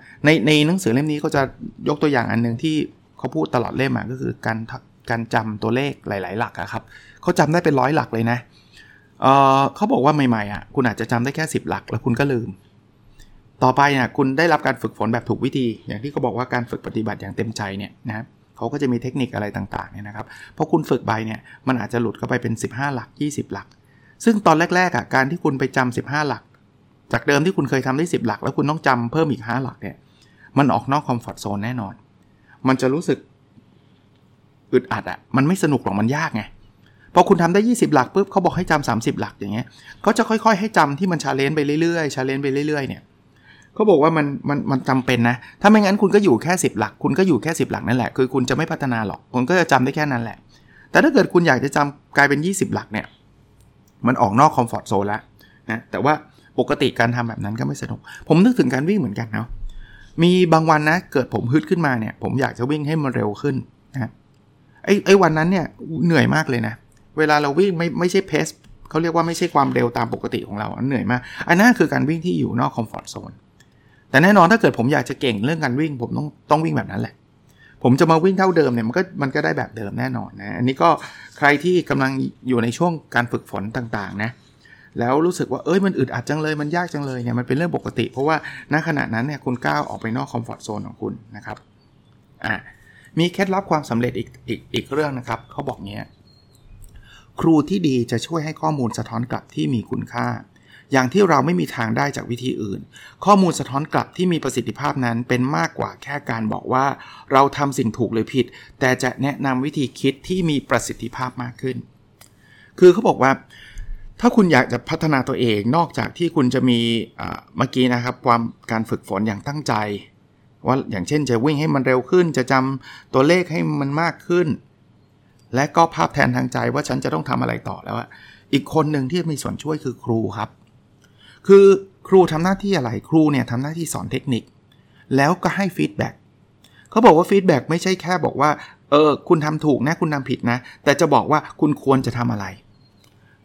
ในหนังสือเล่มนี้ก็จะยกตัวอย่างอันนึงที่เขาพูดตลอดเล่มก็คือการจำตัวเลขหลายๆหลักครับเขาจำได้เป็นร้อยหลักเลยนะเขาบอกว่าใหม่ๆคุณอาจจะจำได้แค่10หลักแล้วคุณก็ลืมต่อไปเนี่ยคุณได้รับการฝึกฝนแบบถูกวิธีอย่างที่เขาบอกว่าการฝึกปฏิบัติอย่างเต็มใจเนี่ยนะเขาก็จะมีเทคนิคอะไรต่างๆเนี่ยนะครับพอคุณฝึกไปเนี่ยมันอาจจะหลุดเข้าไปเป็น15หลัก20หลักซึ่งตอนแรกๆการที่คุณไปจำ15หลักจากเดิมที่คุณเคยทำได้10หลักแล้วคุณต้องจำเพิ่มอีก5หลักเนี่ยมันออกนอกคอมฟอร์ทโซนแน่นอนมันจะรู้สึกอึดอัดมันไม่สนุกหรอกมันยากไงพอคุณทำได้20หลักปุ๊บเขาบอกให้จำ30หลักอย่างเงี้ยเขาจะค่อยๆให้จำที่มันchallengeไปเรื่อยๆchallengeไปเรื่อยๆเนี่ยเขาบอกว่ามันจำเป็นนะถ้าไม่งั้นคุณก็อยู่แค่10หลักคุณก็อยู่แค่10หลักนั่นแหละคือคุณจะไม่พัฒนาหรอกคุณก็จะจำได้แค่นั้นแหละแต่ถ้าเกิดคุณอยากจะจำกลายเป็น20หลักเนี่ยมันออกนอกคอมฟอร์ทโซนละนะแต่ว่าปกติการทำแบบนั้นก็ไม่สนุกผมนึกถึงการวิ่งเหมือนกันเนาะมีบางวันนะเกิดผมฮึดขึ้นมาเนี่ยผมอยากจะวิ่งให้มันเร็วขึ้นนะไอ้วันนั้นเนี่ยเหนื่อยมากเลยนะเวลาเราวิ่งไม่ใช่เพสเขาเรียกว่าไม่ใช่ความเร็วตามปกติของเราเหนื่อยมากอันนั้นคือการวิ่งที่อยู่นอกคอมฟอร์ทโซนแต่แน่นอนถ้าเกิดผมอยากจะเก่งเรื่องการวิ่งผมต้องวิ่งแบบนั้นแหละผมจะมาวิ่งเท่าเดิมเนี่ยมันก็ได้แบบเดิมแน่นอนนะอันนี้ก็ใครที่กำลังอยู่ในช่วงการฝึกฝนต่างๆนะแล้วรู้สึกว่ามันอึดอัดจังเลยมันยากจังเลยเนี่ยมันเป็นเรื่องปกติเพราะว่าณขณะนั้นเนี่ยคุณก้าวออกไปนอกคอมฟอร์ทโซนของคุณนะครับมีเคล็ดลับความสำเร็จอีกเรื่องนะครับเขาบอกเนี้ยครูที่ดีจะช่วยให้ข้อมูลสะท้อนกลับที่มีคุณค่าอย่างที่เราไม่มีทางได้จากวิธีอื่นข้อมูลสะท้อนกลับที่มีประสิทธิภาพนั้นเป็นมากกว่าแค่การบอกว่าเราทำสิ่งถูกหรือผิดแต่จะแนะนำวิธีคิดที่มีประสิทธิภาพมากขึ้นคือเขาบอกว่าถ้าคุณอยากจะพัฒนาตัวเองนอกจากที่คุณจะมีเมื่อกี้นะครับการฝึกฝนอย่างตั้งใจว่าอย่างเช่นจะวิ่งให้มันเร็วขึ้นจะจำตัวเลขให้มันมากขึ้นและก็ภาพแทนทางใจว่าฉันจะต้องทำอะไรต่อแล้วอีกคนหนึ่งที่มีส่วนช่วยคือครูครับคือครูทำหน้าที่อะไรครูเนี่ยทำหน้าที่สอนเทคนิคแล้วก็ให้ฟีดแบ็กเขาบอกว่าฟีดแบ็กไม่ใช่แค่บอกว่าคุณทำถูกนะคุณทำผิดนะแต่จะบอกว่าคุณควรจะทำอะไร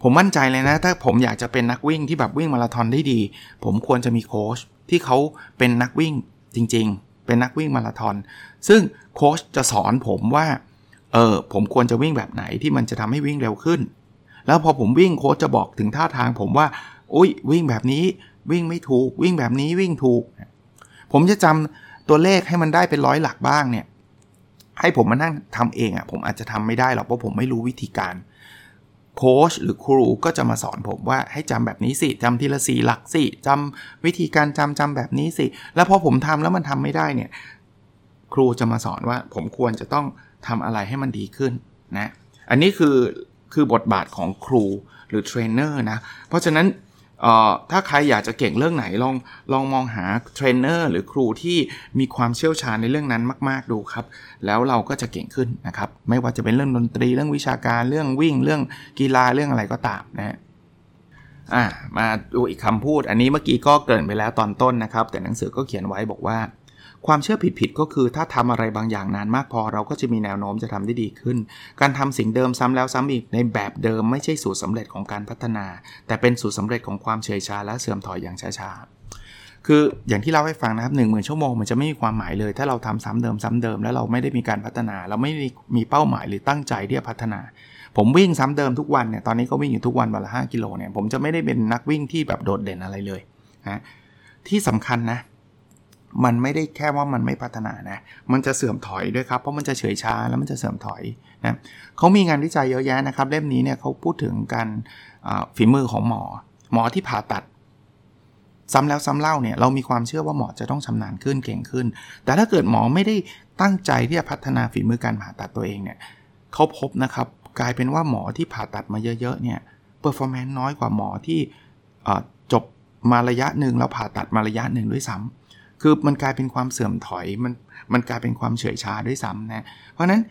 ผมมั่นใจเลยนะถ้าผมอยากจะเป็นนักวิ่งที่แบบวิ่งมาราธอนได้ดีผมควรจะมีโค้ชที่เขาเป็นนักวิ่งจริงๆเป็นนักวิ่งมาราธอนซึ่งโค้ชจะสอนผมว่าผมควรจะวิ่งแบบไหนที่มันจะทำให้วิ่งเร็วขึ้นแล้วพอผมวิ่งโค้ชจะบอกถึงท่าทางผมว่าอุ๊ยวิ่งแบบนี้วิ่งไม่ถูกวิ่งแบบนี้วิ่งถูกผมจะจำตัวเลขให้มันได้เป็น100หลักบ้างเนี่ย ให้ผมมานั่งทำเองอ่ะผมอาจจะทำไม่ได้หรอกเพราะผมไม่รู้วิธีการโค้ชหรือครูก็จะมาสอนผมว่าให้จำแบบนี้สิจำทีละ4หลักสิจำวิธีการจำแบบนี้สิแล้วพอผมทำแล้วมันทำไม่ได้เนี่ยครูจะมาสอนว่าผมควรจะต้องทำอะไรให้มันดีขึ้นนะอันนี้คือบทบาทของครูหรือเทรนเนอร์นะเพราะฉะนั้นถ้าใครอยากจะเก่งเรื่องไหนลองมองหาเทรนเนอร์หรือครูที่มีความเชี่ยวชาญในเรื่องนั้นมากๆดูครับแล้วเราก็จะเก่งขึ้นนะครับไม่ว่าจะเป็นเรื่องดนตรีเรื่องวิชาการเรื่องวิ่งเรื่องกีฬาเรื่องอะไรก็ตามนะฮะมาดูอีกคำพูดอันนี้เมื่อกี้ก็เกริ่นไปแล้วตอนต้นนะครับแต่หนังสือก็เขียนไว้บอกว่าความเชื่อผิดก็คือถ้าทำอะไรบางอย่างนานมากพอเราก็จะมีแนวโน้มจะทำได้ดีขึ้นการทำสิ่งเดิมซ้ำแล้วซ้ำอีกในแบบเดิมไม่ใช่สูตรสำเร็จของการพัฒนาแต่เป็นสูตรสำเร็จของความเฉยชาและเสื่อมถอยอย่างช้าๆคืออย่างที่เล่าให้ฟังนะครับ 10,000 ชั่วโมงมันจะไม่มีความหมายเลยถ้าเราทำซ้ำเดิมแล้วเราไม่ได้มีการพัฒนาเราไม่มีเป้าหมายหรือตั้งใจที่จะพัฒนาผมวิ่งซ้ำเดิมทุกวันเนี่ยตอนนี้ก็วิ่งอยู่ทุกวันวันละ5 กิโลเนี่ยผมจะไม่ได้เป็นนักวิ่งที่แบบโดดเด่นอะไรเลยนะที่สำคัญนะมันไม่ได้แค่ว่ามันไม่พัฒนานะมันจะเสื่อมถอยด้วยครับเพราะมันจะเฉยชาแล้วมันจะเสื่อมถอยนะเขามีงานวิจัยเยอะแยะนะครับเล่มนี้เนี่ยเขาพูดถึงการฝีมือของหมอที่ผ่าตัดซ้ำแล้วซ้ำเล่าเนี่ยเรามีความเชื่อว่าหมอจะต้องชำนาญขึ้นเก่งขึ้นแต่ถ้าเกิดหมอไม่ได้ตั้งใจที่จะพัฒนาฝีมือการผ่าตัดตัวเองเนี่ยเขาพบนะครับกลายเป็นว่าหมอที่ผ่าตัดมาเยอะๆเนี่ยเปอร์ฟอร์แมนซ์น้อยกว่าหมอที่จบมาระยะนึงแล้วผ่าตัดมาระยะนึงด้วยซ้ำคือมันกลายเป็นความเสื่อมถอยมันกลายเป็นความเฉยชาด้วยซ้ำนะเพราะนั้น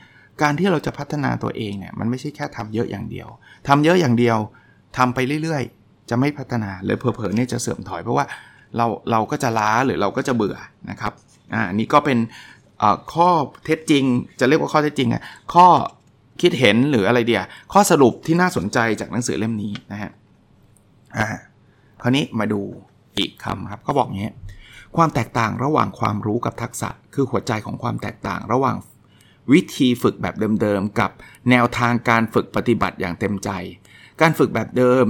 การที่เราจะพัฒนาตัวเองเนี่ยมันไม่ใช่แค่ทำเยอะอย่างเดียวทำไปเรื่อยๆจะไม่พัฒนาเลยเผลอๆเนี่ยจะเสื่อมถอยเพราะว่าเราก็จะล้าหรือเราก็จะเบื่อนะครับอันนี้ก็เป็นข้อเท็จจริงจะเรียกว่าข้อเท็จจริงอ่ะข้อคิดเห็นหรืออะไรเดียวข้อสรุปที่น่าสนใจจากหนังสือเล่มนี้นะฮะคราวนี้มาดูอีกคำครับเขาบอกอย่างนี้ความแตกต่างระหว่างความรู้กับทักษะคือหัวใจของความแตกต่างระหว่างวิธีฝึกแบบเดิมๆกับแนวทางการฝึกปฏิบัติอย่างเต็มใจการฝึกแบบเดิม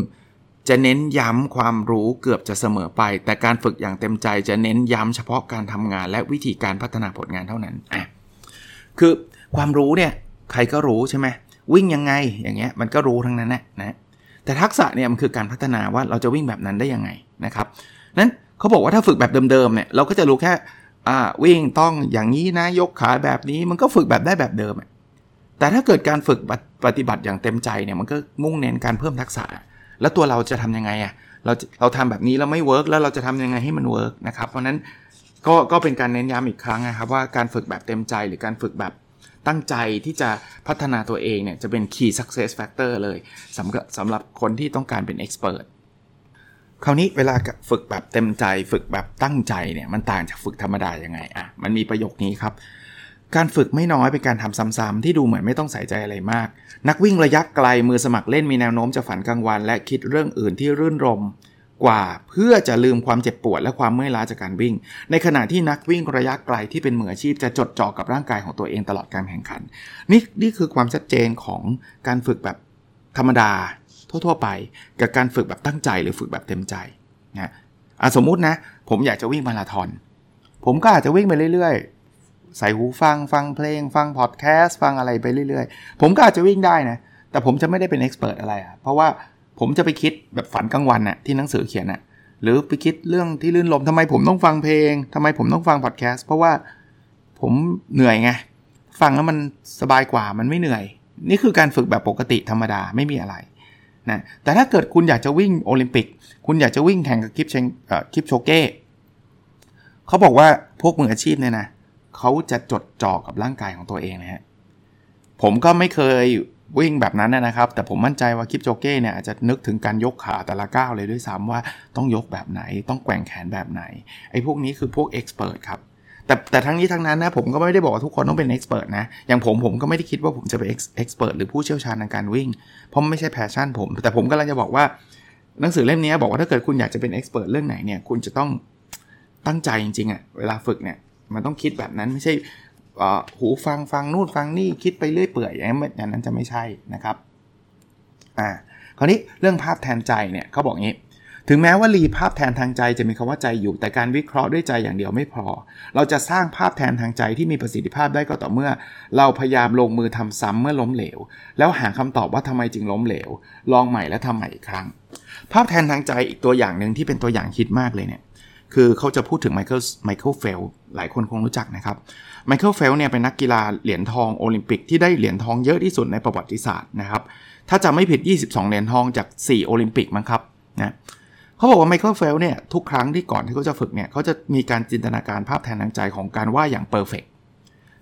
จะเน้นย้ำความรู้เกือบจะเสมอไปแต่การฝึกอย่างเต็มใจจะเน้นย้ำเฉพาะการทำงานและวิธีการพัฒนาผลงานเท่านั้นคือความรู้เนี่ยใครก็รู้ใช่ไหมวิ่งยังไงอย่างเงี้ยมันก็รู้ทั้งนั้นแหละนะแต่ทักษะเนี่ยมันคือการพัฒนาว่าเราจะวิ่งแบบนั้นได้ยังไงนะครับนั้นเขาบอกว่าถ้าฝึกแบบเดิมๆเนี่ยเราก็จะรู้แค่วิ่งต้องอย่างนี้นะยกขาแบบนี้มันก็ฝึกแบบได้แบบเดิมแต่ถ้าเกิดการฝึกปฏิบัติอย่างเต็มใจเนี่ยมันก็มุ่งเน้นการเพิ่มทักษะแล้วตัวเราจะทำยังไงเราทำแบบนี้แล้วไม่เวิร์กแล้วเราจะทำยังไงให้มันเวิร์กนะครับเพราะนั้นก็เป็นการเน้นย้ำอีกครั้งนะครับว่าการฝึกแบบเต็มใจหรือการฝึกแบบตั้งใจที่จะพัฒนาตัวเองเนี่ยจะเป็น key success factor เลยสำหรับคนที่ต้องการเป็น expertคราวนี้เวลาฝึกแบบเต็มใจฝึกแบบตั้งใจเนี่ยมันต่างจากฝึกธรรมดายังไงมันมีประโยคนี้ครับการฝึกไม่น้อยเป็นการทำซ้ำๆที่ดูเหมือนไม่ต้องใส่ใจอะไรมากนักวิ่งระยะไกลมือสมัครเล่นมีแนวโน้มจะฝันกลางวันและคิดเรื่องอื่นที่รื่นรมกว่าเพื่อจะลืมความเจ็บปวดและความเมื่อยล้าจากการวิ่งในขณะที่นักวิ่งระยะไกลที่เป็นมืออาชีพจะจดจ่อกับร่างกายของตัวเองตลอดการแข่งขันนี่คือความชัดเจนของการฝึกแบบธรรมดาทั่วๆไปกับการฝึกแบบตั้งใจหรือฝึกแบบเต็มใจนะสมมุตินะผมอยากจะวิ่งมาราธอนผมก็อาจจะวิ่งไปเรื่อยๆใส่หูฟังเพลงฟังพอดแคสต์ฟังอะไรไปเรื่อยๆผมก็อาจจะวิ่งได้นะแต่ผมจะไม่ได้เป็นเอ็กซ์เพิร์ทอะไรเพราะว่าผมจะไปคิดแบบฝันกลางวันน่ะที่หนังสือเขียนน่ะหรือไปคิดเรื่องที่ลื่นลมทำไมผมต้องฟังเพลงทำไมผมต้องฟังพอดแคสต์เพราะว่าผมเหนื่อยไงฟังแล้วมันสบายกว่ามันไม่เหนื่อยนี่คือการฝึกแบบปกติธรรมดาไม่มีอะไรนะแต่ถ้าเกิดคุณอยากจะวิ่งโอลิมปิกคุณอยากจะวิ่งแข่งกับกิปโชเก้เขาบอกว่าพวกมืออาชีพเนี่ยนะเขาจะจดจ่อกับร่างกายของตัวเองนะฮะผมก็ไม่เคยวิ่งแบบนั้นนะครับแต่ผมมั่นใจว่ากิปโชเก้เนี่ยอาจจะนึกถึงการยกขาแต่ละก้าวเลยด้วยซ้ำว่าต้องยกแบบไหนต้องแกว่งแขนแบบไหนไอ้พวกนี้คือพวกเอ็กซ์เพรสครับแต่ทั้งนี้ทั้งนั้นนะผมก็ไม่ได้บอกว่าทุกคนต้องเป็นเอ็กซ์เพิร์ทนะอย่างผมก็ไม่ได้คิดว่าผมจะเป็นเอ็กซ์เพิร์ทหรือผู้เชี่ยวชาญในการวิ่งเพราะไม่ใช่แพชชั่นผมแต่ผมกำลังจะบอกว่าหนังสือเล่มนี้บอกว่าถ้าเกิดคุณอยากจะเป็นเอ็กซ์เพิร์ทเรื่องไหนเนี่ยคุณจะต้องตั้งใจจริงๆเวลาฝึกเนี่ยมันต้องคิดแบบนั้นไม่ใช่หูฟังนู่นฟังนี่คิดไปเรื่อยเปื่อยอย่างนั้นจะไม่ใช่นะครับคราวนี้เรื่องภาพแทนใจเนี่ยเขาบอกงี้ ถึงแม้ว่ารีภาพแทนทางใจจะมีคำว่าใจอยู่แต่การวิเคราะห์ด้วยใจอย่างเดียวไม่พอเราจะสร้างภาพแทนทางใจที่มีประสิทธิภาพได้ก็ต่อเมื่อเราพยายามลงมือทำซ้ำเมื่อล้มเหลวแล้วหาคำตอบว่าทำไมจึงล้มเหลวลองใหม่และทำใหม่อีกครั้งภาพแทนทางใจอีกตัวอย่างนึงที่เป็นตัวอย่างฮิตมากเลยเนี่ยคือเขาจะพูดถึงไมเคิลเฟลหลายคนคงรู้จักนะครับไมเคิลเฟลเนี่ยเป็นนักกีฬาเหรียญทองโอลิมปิกที่ได้เหรียญทองเยอะที่สุดในประวัติศาสตร์นะครับถ้าจำไม่ผิด22เหรียญทองจาก4โอลิมปิกมั้งครับนะเขาบอกว่าไมเคิลเฟลเนี่ยทุกครั้งที่ก่อนที่เขาจะฝึกเนี่ยเขาจะมีการจินตนาการภาพแทนทางใจของการว่ายอย่างเพอร์เฟกต์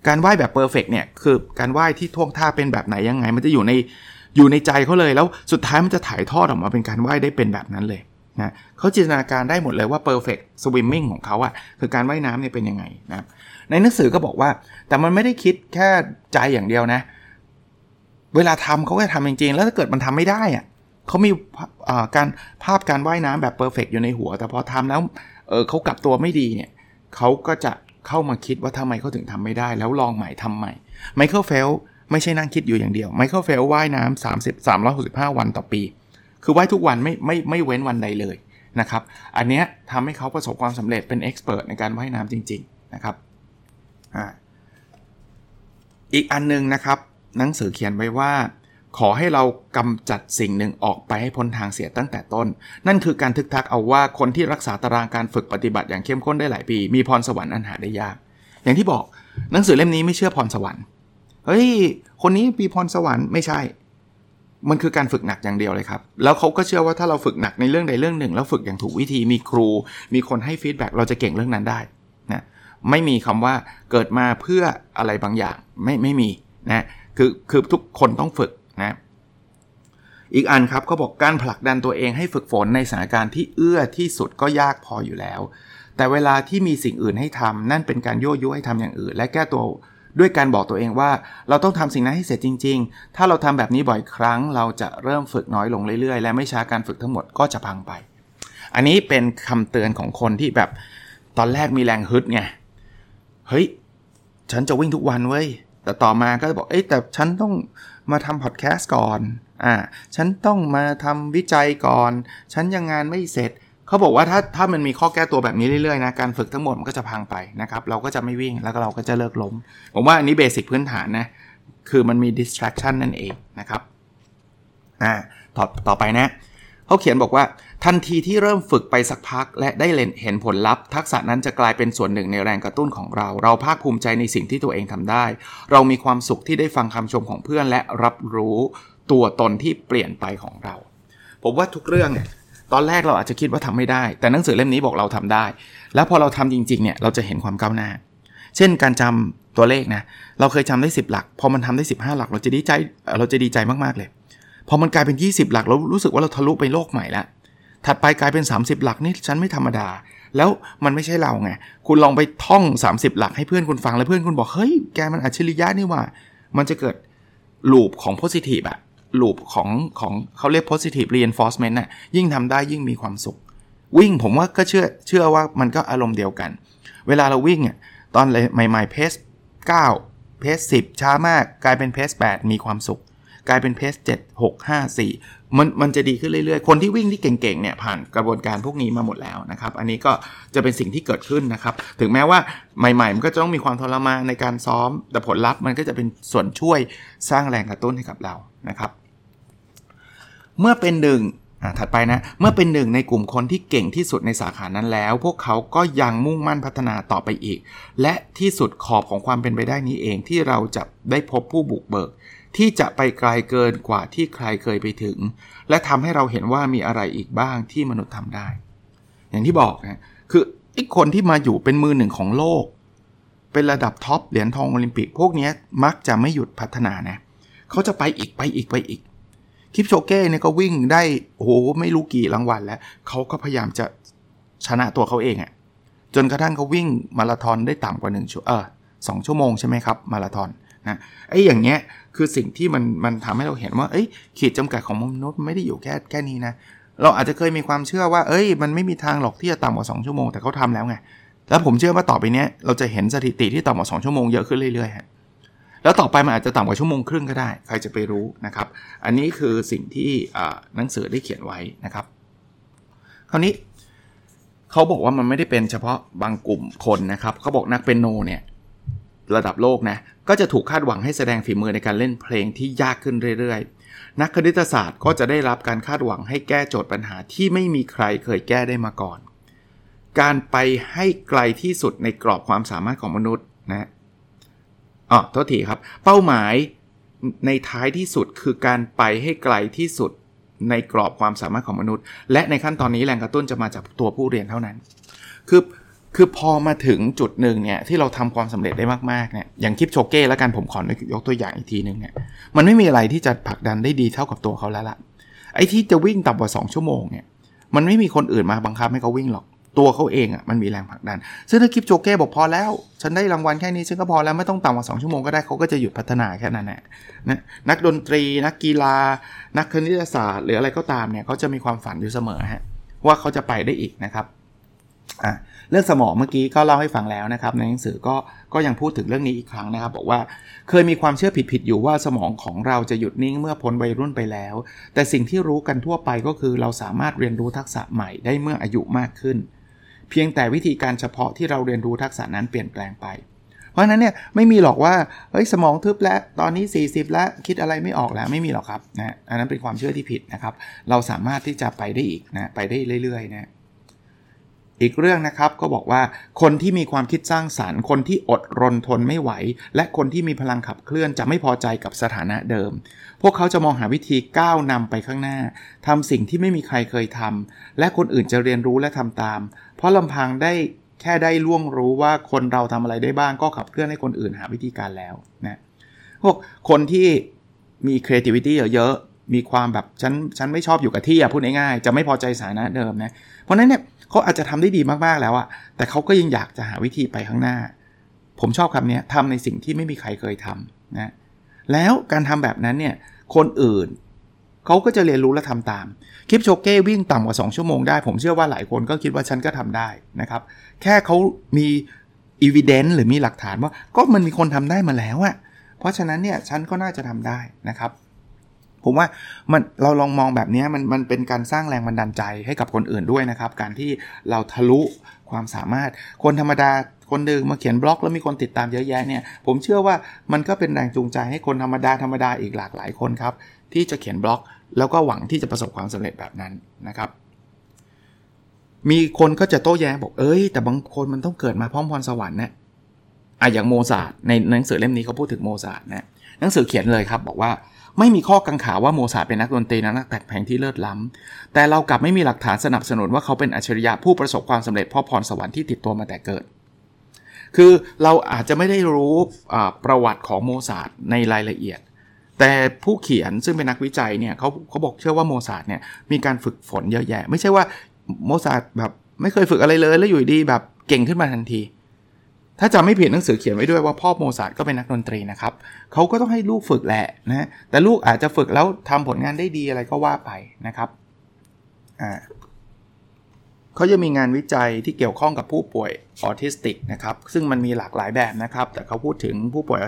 การว่ายแบบเพอร์เฟกต์เนี่ยคือการว่ายที่ท่วงท่าเป็นแบบไหนยังไงมันจะอยู่ในใจเขาเลยแล้วสุดท้ายมันจะถ่ายทอดออกมาเป็นการว่ายได้เป็นแบบนั้นเลยนะเขาจินตนาการได้หมดเลยว่า perfect swimming ของเขาอ่ะคือการว่ายน้ำเนี่ยเป็นยังไงนะในหนังสือก็บอกว่าแต่มันไม่ได้คิดแค่ใจอย่างเดียวนะเวลาทำเขาก็ทำจริงๆแล้วถ้าเกิดมันทำไม่ได้อ่ะเขามีการภาพการว่ายน้ำแบบ perfect อยู่ในหัวแต่พอทำแล้วเขากลับตัวไม่ดีเนี่ยเขาก็จะเข้ามาคิดว่าทำไมเขาถึงทำไม่ได้แล้วลองใหม่ทำใหม่ไมเคิลเฟลส์ไม่ใช่นั่งคิดอยู่อย่างเดียวไมเคิลเฟลส์ว่ายน้ำ365วันต่อปีคือว่ายทุกวันไม่เว้นวันใดเลยนะครับอันเนี้ยทำให้เขาประสบความสำเร็จเป็นเอ็กซ์เพิร์ทในการว่ายน้ำจริงๆนะครับอีกอันนึงนะครับหนังสือเขียนไว้ว่าขอให้เรากำจัดสิ่งหนึ่งออกไปให้พ้นทางเสียตั้งแต่ต้นนั่นคือการทึกทักเอาว่าคนที่รักษาตารางการฝึกปฏิบัติอย่างเข้มข้นได้หลายปีมีพรสวรรค์อันหาได้ยากอย่างที่บอกหนังสือเล่มนี้ไม่เชื่อพรสวรรค์เฮ้ยคนนี้มีพรสวรรค์ไม่ใช่มันคือการฝึกหนักอย่างเดียวเลยครับแล้วเขาก็เชื่อว่าถ้าเราฝึกหนักในเรื่องใดเรื่องหนึ่งแล้วฝึกอย่างถูกวิธีมีครูมีคนให้ฟีดแบ็กเราจะเก่งเรื่องนั้นได้นะไม่มีคำว่าเกิดมาเพื่ออะไรบางอย่างไม่มีนะคือทุกคนต้องฝึกนะอีกอันครับเขาบอกการผลักดันตัวเองให้ฝึกฝนในสถานการณ์ที่เอื้อที่สุดก็ยากพออยู่แล้วแต่เวลาที่มีสิ่งอื่นให้ทำนั่นเป็นการยั่วยุให้ทำอย่างอื่นและแก้ตัวด้วยการบอกตัวเองว่าเราต้องทำสิ่งนั้นให้เสร็จจริงๆถ้าเราทำแบบนี้บ่อยครั้งเราจะเริ่มฝึกน้อยลงเรื่อยๆและไม่ช้าการฝึกทั้งหมดก็จะพังไปอันนี้เป็นคำเตือนของคนที่แบบตอนแรกมีแรงฮึดไงเฮ้ยฉันจะวิ่งทุกวันเว้ยแต่ต่อมาก็บอกเอ้ยแต่ฉันต้องมาทำพอดแคสต์ก่อนฉันต้องมาทำวิจัยก่อนฉันยังงานไม่เสร็จเขาบอกว่าถ้ามันมีข้อแก้ตัวแบบนี้เรื่อยๆนะการฝึกทั้งหมดมันก็จะพังไปนะครับเราก็จะไม่วิ่งแล้วก็เราก็จะเลิกล้มผมว่าอันนี้เบสิกพื้นฐานนะคือมันมี distraction นั่นเองนะครับต่อไปนะเขาเขียนบอกว่าทันทีที่เริ่มฝึกไปสักพักและได้เห็นผลลัพธ์ทักษะนั้นจะกลายเป็นส่วนหนึ่งในแรงกระตุ้นของเราภาคภูมิใจในสิ่งที่ตัวเองทำได้เรามีความสุขที่ได้ฟังคำชมของเพื่อนและรับรู้ตัวตนที่เปลี่ยนไปของเราผมว่าทุกเรื่องเนี่ยตอนแรกเราอาจจะคิดว่าทำไม่ได้แต่หนังสือเล่มนี้บอกเราทำได้แล้วพอเราทำจริงๆเนี่ยเราจะเห็นความก้าวหน้าเช่นการจำตัวเลขนะเราเคยจำได้10หลักพอมันทำได้15หลักเราจะดีใจมากๆเลยพอมันกลายเป็น20หลักเรารู้สึกว่าเราทะลุไปโลกใหม่ละถัดไปกลายเป็น30หลักนี่ฉันไม่ธรรมดาแล้วมันไม่ใช่เราไงคุณลองไปท่อง30หลักให้เพื่อนคุณฟังแล้วเพื่อนคุณบอกเฮ้ยแกมันอัจฉริยะนี่ว่ามันจะเกิดลูปของโพสิทีฟอะลูปของเขาเรียก positive reinforcement น่ะยิ่งทำได้ยิ่งมีความสุขวิ่งผมว่าก็เชื่อว่ามันก็อารมณ์เดียวกันเวลาเราวิ่งอ่ะตอนใหม่ๆเพส9เพส10ช้ามากกลายเป็นเพส8มีความสุขกลายเป็นเพส7 6 5 4มันจะดีขึ้นเรื่อยๆคนที่วิ่งที่เก่งๆเนี่ยผ่านกระบวนการพวกนี้มาหมดแล้วนะครับอันนี้ก็จะเป็นสิ่งที่เกิดขึ้นนะครับถึงแม้ว่าใหม่ๆมันก็จะต้องมีความทรมานในการซ้อมแต่ผลลัพธ์มันก็จะเป็นส่วนช่วยสร้างแรงกระตุ้นให้กับเรานะครับเมื่อเป็นหนึ่งถัดไปนะเมื่อเป็นหนึ่งในกลุ่มคนที่เก่งที่สุดในสาขานั้นแล้วพวกเขาก็ยังมุ่งมั่นพัฒนาต่อไปอีกและที่สุดขอบของความเป็นไปได้นี้เองที่เราจะได้พบผู้บุกเบิกที่จะไปไกลเกินกว่าที่ใครเคยไปถึงและทำให้เราเห็นว่ามีอะไรอีกบ้างที่มนุษย์ทำได้อย่างที่บอกนะคือไอ้คนที่มาอยู่เป็นมือหนึ่งของโลกเป็นระดับท็อปเหรียญทองโอลิมปิกพวกนี้มักจะไม่หยุดพัฒนานะเขาจะไปอีกคิปโชเก้เนี่ยก็วิ่งได้โอ้โหไม่รู้กี่รางวัลแล้วเขาก็พยายามจะชนะตัวเขาเองอะจนกระทั่งเขาวิ่งมาราธอนได้ต่ำกว่า2ชั่วโมงใช่ไหมครับมาราธอนนะไอ้อย่างเงี้ยคือสิ่งที่มันทำให้เราเห็นว่าเอ้ยขีดจำกัดของมนุษย์ไม่ได้อยู่แค่นี้นะเราอาจจะเคยมีความเชื่อว่าเอ้ยมันไม่มีทางหรอกที่จะต่ำกว่า2ชั่วโมงแต่เขาทำแล้วไงแล้วผมเชื่อว่าต่อไปเนี้ยเราจะเห็นสถิติที่ต่ำกว่า2ชั่วโมงเยอะขึ้นเรื่อยๆฮะแล้วต่อไปมันอาจจะต่ำกว่าชั่วโมงครึ่งก็ได้ใครจะไปรู้นะครับอันนี้คือสิ่งที่หนังสือได้เขียนไว้นะครับ คราวนี้เขาบอกว่ามันไม่ได้เป็นเฉพาะบางกลุ่มคนนะครับเขาบอกนักเปียโนเนี่ยระดับโลกนะก็จะถูกคาดหวังให้แสดงฝีมือในการเล่นเพลงที่ยากขึ้นเรื่อยๆนักคณิตศาสตร์ก็จะได้รับการคาดหวังให้แก้โจทย์ปัญหาที่ไม่มีใครเคยแก้ได้มาก่อนการไปให้ไกลที่สุดในกรอบความสามารถของมนุษย์นะเป้าหมายในท้ายที่สุดคือการไปให้ไกลที่สุดในกรอบความสามารถของมนุษย์และในขั้นตอนนี้แรงกระตุ้นจะมาจากตัวผู้เรียนเท่านั้นคือพอมาถึงจุดหนึ่งเนี่ยที่เราทำความสำเร็จได้มากๆเนี่ยอย่างคลิปโชเก้แล้วกันผมขอยกตัวอย่างอีกทีนึงเนี่ยมันไม่มีอะไรที่จะผลักดันได้ดีเท่ากับตัวเขาแล้วล่ะไอ้ที่จะวิ่งต่ำกว่า2ชั่วโมงเนี่ยมันไม่มีคนอื่นมาบังคับให้เขาวิ่งหรอกตัวเขาเองอ่ะมันมีแรงผลักดันซึ่งถ้าคลิปโชเก้บอกพอแล้วฉันได้รางวัลแค่นี้ฉันก็พอแล้วไม่ต้องต่ำกว่า2ชั่วโมงก็ได้เขาก็จะหยุดพัฒนาแค่นั้นแหละนะนักดนตรีนักกีฬานักคณิตศาสตร์หรืออะไรก็ตามเนี่ยเขาจะมีความฝันอยู่เสมอฮะว่าเขาจะไปได้อีกนะครับเรื่องสมองเมื่อกี้ก็เล่าให้ฟังแล้วนะครับในหนังสือก็ยังพูดถึงเรื่องนี้อีกครั้งนะครับบอกว่าเคยมีความเชื่อผิดๆอยู่ว่าสมองของเราจะหยุดนิ่งเมื่อพ้นวัยรุ่นไปแล้วแต่สิ่งที่รู้กันทั่วไปก็คือเราสามารถเรียนรู้ทักษะใหม่ได้เมื่ออายุมากขึ้นเพียงแต่วิธีการเฉพาะที่เราเรียนรู้ทักษะนั้นเปลี่ยนแปลงไปเพราะฉะนั้นเนี่ยไม่มีหรอกว่าเฮ้ยสมองทึบแล้วตอนนี้40แล้วคิดอะไรไม่ออกแล้วไม่มีหรอกครับนะอันนั้นเป็นความเชื่อที่ผิดนะครับเราสามารถที่จะไปได้อีกนะไปได้เรื่อยๆนะอีกเรื่องนะครับก็บอกว่าคนที่มีความคิดสร้างสรรค์คนที่อดรนทนไม่ไหวและคนที่มีพลังขับเคลื่อนจะไม่พอใจกับสถานะเดิมพวกเขาจะมองหาวิธีก้าวนำไปข้างหน้าทำสิ่งที่ไม่มีใครเคยทำและคนอื่นจะเรียนรู้และทำตามเพราะลำพังได้แค่ได้ล่วงรู้ว่าคนเราทำอะไรได้บ้างก็ขับเคลื่อนให้คนอื่นหาวิธีการแล้วนะพวกคนที่มี creativity เยอะๆมีความแบบฉันไม่ชอบอยู่กับที่พูดง่ายๆจะไม่พอใจสถานะเดิมนะเพราะนั้นเนี่ยเขาอาจจะทำได้ดีมากๆแล้วอะแต่เขาก็ยังอยากจะหาวิธีไปข้างหน้าผมชอบคำนี้ทำในสิ่งที่ไม่มีใครเคยทำนะแล้วการทำแบบนั้นเนี่ยคนอื่นเขาก็จะเรียนรู้และทำตามคลิปโชเก้วิ่งต่ำกว่า2ชั่วโมงได้ผมเชื่อว่าหลายคนก็คิดว่าฉันก็ทำได้นะครับแค่เขามี evidence หรือมีหลักฐานว่าก็มันมีคนทำได้มาแล้วอะเพราะฉะนั้นเนี่ยฉันก็น่าจะทำได้นะครับผมว่ามันเราลองมองแบบนี้มันเป็นการสร้างแรงบันดาลใจให้กับคนอื่นด้วยนะครับการที่เราทะลุความสามารถคนธรรมดาคนหนึ่งมาเขียนบล็อกแล้วมีคนติดตามเยอะแยะเนี่ยผมเชื่อว่ามันก็เป็นแรงจูงใจให้คนธรรมดาอีกหลากหลายคนครับที่จะเขียนบล็อกแล้วก็หวังที่จะประสบความสำเร็จแบบนั้นนะครับมีคนก็จะโต้แย้งบอกเอ้ยแต่บางคนมันต้องเกิดมาพร้อมพรสวรรค์นะอย่างโมซาร์ทในหนังสือเล่มนี้เขาพูดถึงโมซาร์ทนะหนังสือเขียนเลยครับบอกว่าไม่มีข้อกังขาว่าโมซาร์ทเป็นนักดนตรีนักแต่งเพลงที่เลิศล้ำแต่เรากลับไม่มีหลักฐานสนับสนุนว่าเขาเป็นอัจฉริยะผู้ประสบความสำเร็จเพราะพรสวรรค์ที่ติดตัวมาแต่เกิดคือเราอาจจะไม่ได้รู้ประวัติของโมซาร์ทในรายละเอียดแต่ผู้เขียนซึ่งเป็นนักวิจัยเนี่ยเขาบอกเชื่อว่าโมซาร์ทเนี่ยมีการฝึกฝนเยอะแยะไม่ใช่ว่าโมซาร์ทแบบไม่เคยฝึกอะไรเลยแล้วอยู่ดีแบบเก่งขึ้นมาทันทีถ้าจำไม่ผิดหนังสือเขียนไว้ด้วยว่าพ่อโมซาร์ทก็เป็นนักดนตรีนะครับเขาก็ต้องให้ลูกฝึกแหละนะแต่ลูกอาจจะฝึกแล้วทำผลงานได้ดีอะไรก็ว่าไปนะครับเขาจะมีงานวิจัยที่เกี่ยวข้องกับผู้ป่วยออทิสติกนะครับซึ่งมันมีหลากหลายแบบนะครับแต่เขาพูดถึงผู้ป่วย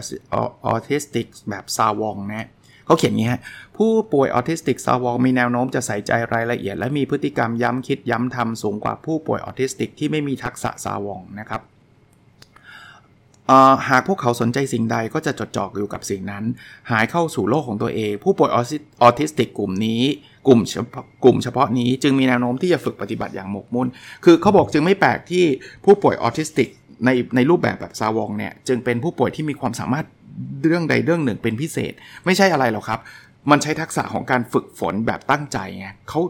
ออทิสติกแบบซาวองนะเขาเขียนอย่างนี้ฮะผู้ป่วยออทิสติกซาวองมีแนวโน้มจะใส่ใจรายละเอียดและมีพฤติกรรมย้ำคิดย้ำทำสูงกว่าผู้ป่วยออทิสติกที่ไม่มีทักษะซาวองนะครับหากพวกเขาสนใจสิ่งใดก็จะจดจ่ออยู่กับสิ่งนั้นหายเข้าสู่โลกของตัวเองผู้ป่วยออทิสติกกลุ่มเฉพาะนี้จึงมีแนวโน้มที่จะฝึกปฏิบัติอย่างหมกมุ่นคือเขาบอกจึงไม่แปลกที่ผู้ป่วยออทิสติกในรูปแบบซาวองเนี่ยจึงเป็นผู้ป่วยที่มีความสามารถเรื่องใดเรื่องหนึ่งเป็นพิเศษไม่ใช่อะไรหรอกครับมันใช้ทักษะของการฝึกฝนแบบตั้งใจไง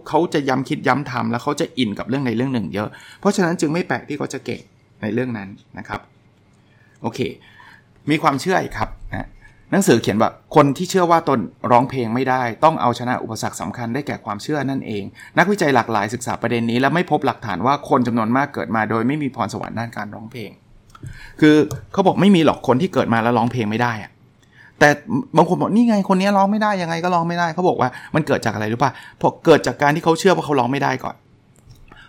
เขาจะย้ำคิดย้ำทำแล้วเขาจะอินกับเรื่องใดเรื่องหนึ่งเยอะเพราะฉะนั้นจึงไม่แปลกที่เขาจะเก่งในเรื่องนั้นนะครับโอเคมีความเชื่ออีกครับนะหนังสือเขียนว่าคนที่เชื่อว่าตนร้องเพลงไม่ได้ต้องเอาชนะอุปสรรคสำคัญได้แก่ความเชื่อนั่นเองนักวิจัยหลากหลายศึกษาประเด็นนี้และไม่พบหลักฐานว่าคนจำนวนมากเกิดมาโดยไม่มีพรสวรรค์ด้านการร้องเพลงคือเขาบอกไม่มีหรอกคนที่เกิดมาแล้วร้องเพลงไม่ได้อะแต่บางคนบอกนี่ไงคนนี้ร้องไม่ได้ยังไงก็ร้องไม่ได้เขาบอกว่ามันเกิดจากอะไรรู้ป่ะพอเกิดจากการที่เขาเชื่อว่าเขาร้องไม่ได้ก่อน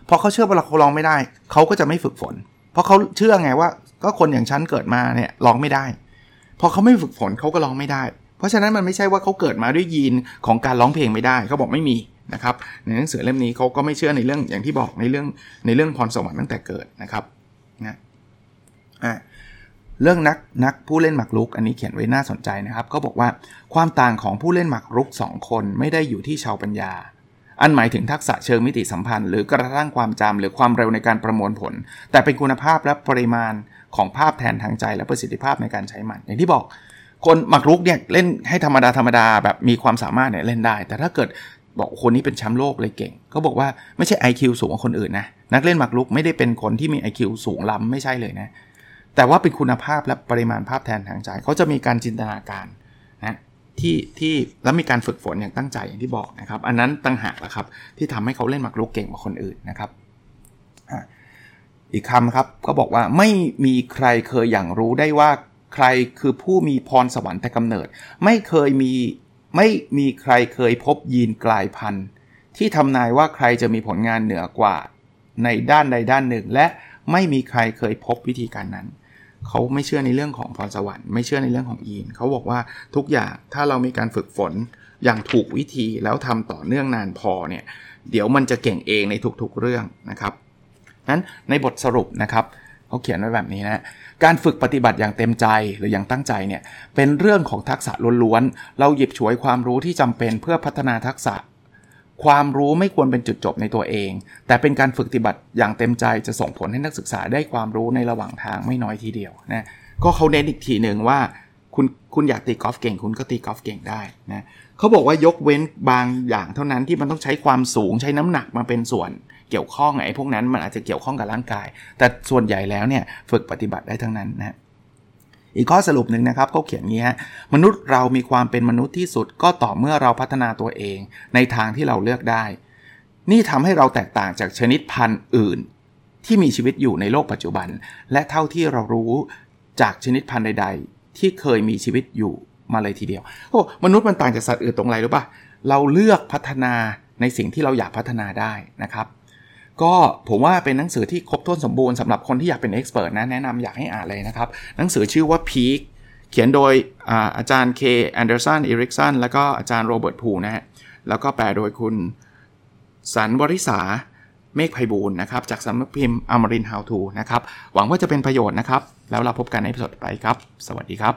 พอเขาเชื่อว่าเขาร้องไม่ได้เขาก็จะไม่ฝึกฝนเพราะเขาเชื่อไงว่าก็คนอย่างฉันเกิดมาเนี่ยร้องไม่ได้พอเขาไม่ฝึกฝนเขาก็ร้องไม่ได้เพราะฉะนั้นมันไม่ใช่ว่าเขาเกิดมาด้วยยีนของการร้องเพลงไม่ได้เขาบอกไม่มี นะครับในหนังสือเล่มนี้เขาก็ไม่เชื่อในเรื่องอย่างที่บอกในเรื่องพรสวรรค์ตั้งแต่เกิดนะครับนะเรื่องนักผู้เล่นหมากรุกอันนี้เขียนไว้น่าสนใจนะครับเขาบอกว่าความต่างของผู้เล่นหมากรุก2คนไม่ได้อยู่ที่ชาวปัญญาอันหมายถึงทักษะเชิงมิติสัมพันธ์หรือกระทั่งความจำหรือความเร็วในการประมวลผลแต่เป็นคุณภาพและปริมาณของภาพแทนทางใจและประสิทธิภาพในการใช้มันอย่างที่บอกคนหมากรุกเนี่ยเล่นให้ธรรมดาแบบมีความสามารถเนี่ยเล่นได้แต่ถ้าเกิดบอกคนนี้เป็นแชมป์โลกเลยเก่งเขาบอกว่าไม่ใช่ IQ สูงกว่าคนอื่นนะนักเล่นหมากรุกไม่ได้เป็นคนที่มี IQ สูงล้ำไม่ใช่เลยนะแต่ว่าเป็นคุณภาพและปริมาณภาพแทนทางใจเขาจะมีการจินตนาการนะที่แล้วมีการฝึกฝนอย่างตั้งใจอย่างที่บอกนะครับอันนั้นต่างหากแหละครับที่ทำให้เขาเล่นหมากรุกเก่งกว่าคนอื่นนะครับอีกคำครับก็บอกว่าไม่มีใครเคยอย่างรู้ได้ว่าใครคือผู้มีพรสวรรค์แต่กำเนิดไม่มีใครเคยพบยีนกลายพันธุ์ที่ทำนายว่าใครจะมีผลงานเหนือกว่าในด้านใดด้านหนึ่งและไม่มีใครเคยพบวิธีการนั้นเขาไม่เชื่อในเรื่องของพรสวรรค์ไม่เชื่อในเรื่องของยีนเขาบอกว่าทุกอย่างถ้าเรามีการฝึกฝนอย่างถูกวิธีแล้วทำต่อเนื่องนานพอเนี่ยเดี๋ยวมันจะเก่งเองในทุกๆเรื่องนะครับนั้นในบทสรุปนะครับเขาเขียนไว้แบบนี้นะการฝึกปฏิบัติอย่างเต็มใจหรืออย่างตั้งใจเนี่ยเป็นเรื่องของทักษะล้วนๆเราหยิบฉวยความรู้ที่จำเป็นเพื่อพัฒนาทักษะความรู้ไม่ควรเป็นจุดจบในตัวเองแต่เป็นการฝึกปฏิบัติอย่างเต็มใจจะส่งผลให้นักศึกษาได้ความรู้ในระหว่างทางไม่น้อยทีเดียวนะก็เขาเน้นอีกทีหนึ่งว่าคุณอยากตีกอล์ฟเก่งคุณก็ตีกอล์ฟเก่งได้นะเขาบอกว่ายกเว้นบางอย่างเท่านั้นที่มันต้องใช้ความสูงใช้น้ำหนักมาเป็นส่วนเกี่ยวข้องไอ้พวกนั้นมันอาจจะเกี่ยวข้องกับร่างกายแต่ส่วนใหญ่แล้วเนี่ยฝึกปฏิบัติได้ทั้งนั้นนะอีกข้อสรุปหนึ่งนะครับเขาเขียนงี้ฮะมนุษย์เรามีความเป็นมนุษย์ที่สุดก็ต่อเมื่อเราพัฒนาตัวเองในทางที่เราเลือกได้นี่ทำให้เราแตกต่างจากชนิดพันธุ์อื่นที่มีชีวิตอยู่ในโลกปัจจุบันและเท่าที่เรารู้จากชนิดพันธุ์ใดๆที่เคยมีชีวิตอยู่มาเลยทีเดียวโอ้มนุษย์มันต่างจากสัตว์อื่นตรงไหนรู้ป่ะเราเลือกพัฒนาในสิ่งที่เราอยากพัฒนาได้นะครับก็ผมว่าเป็นหนังสือที่ครบถ้วนสมบูรณ์สำหรับคนที่อยากเป็นเอ็กซ์เพิร์ทนะแนะนำอยากให้อ่านเลยนะครับหนังสือชื่อว่า Peak เขียนโดยอาจารย์เคแอนเดอร์สันอีริกสันแล้วก็อาจารย์โรเบิร์ตพูนะฮะแล้วก็แปลโดยคุณสันวริษาเมฆไพบูลย์นะครับจากสำนักพิมพ์อมรินทร์ฮาวทูนะครับหวังว่าจะเป็นประโยชน์นะครับแล้วเราพบกันในอีพิโซดต่อไปครับสวัสดีครับ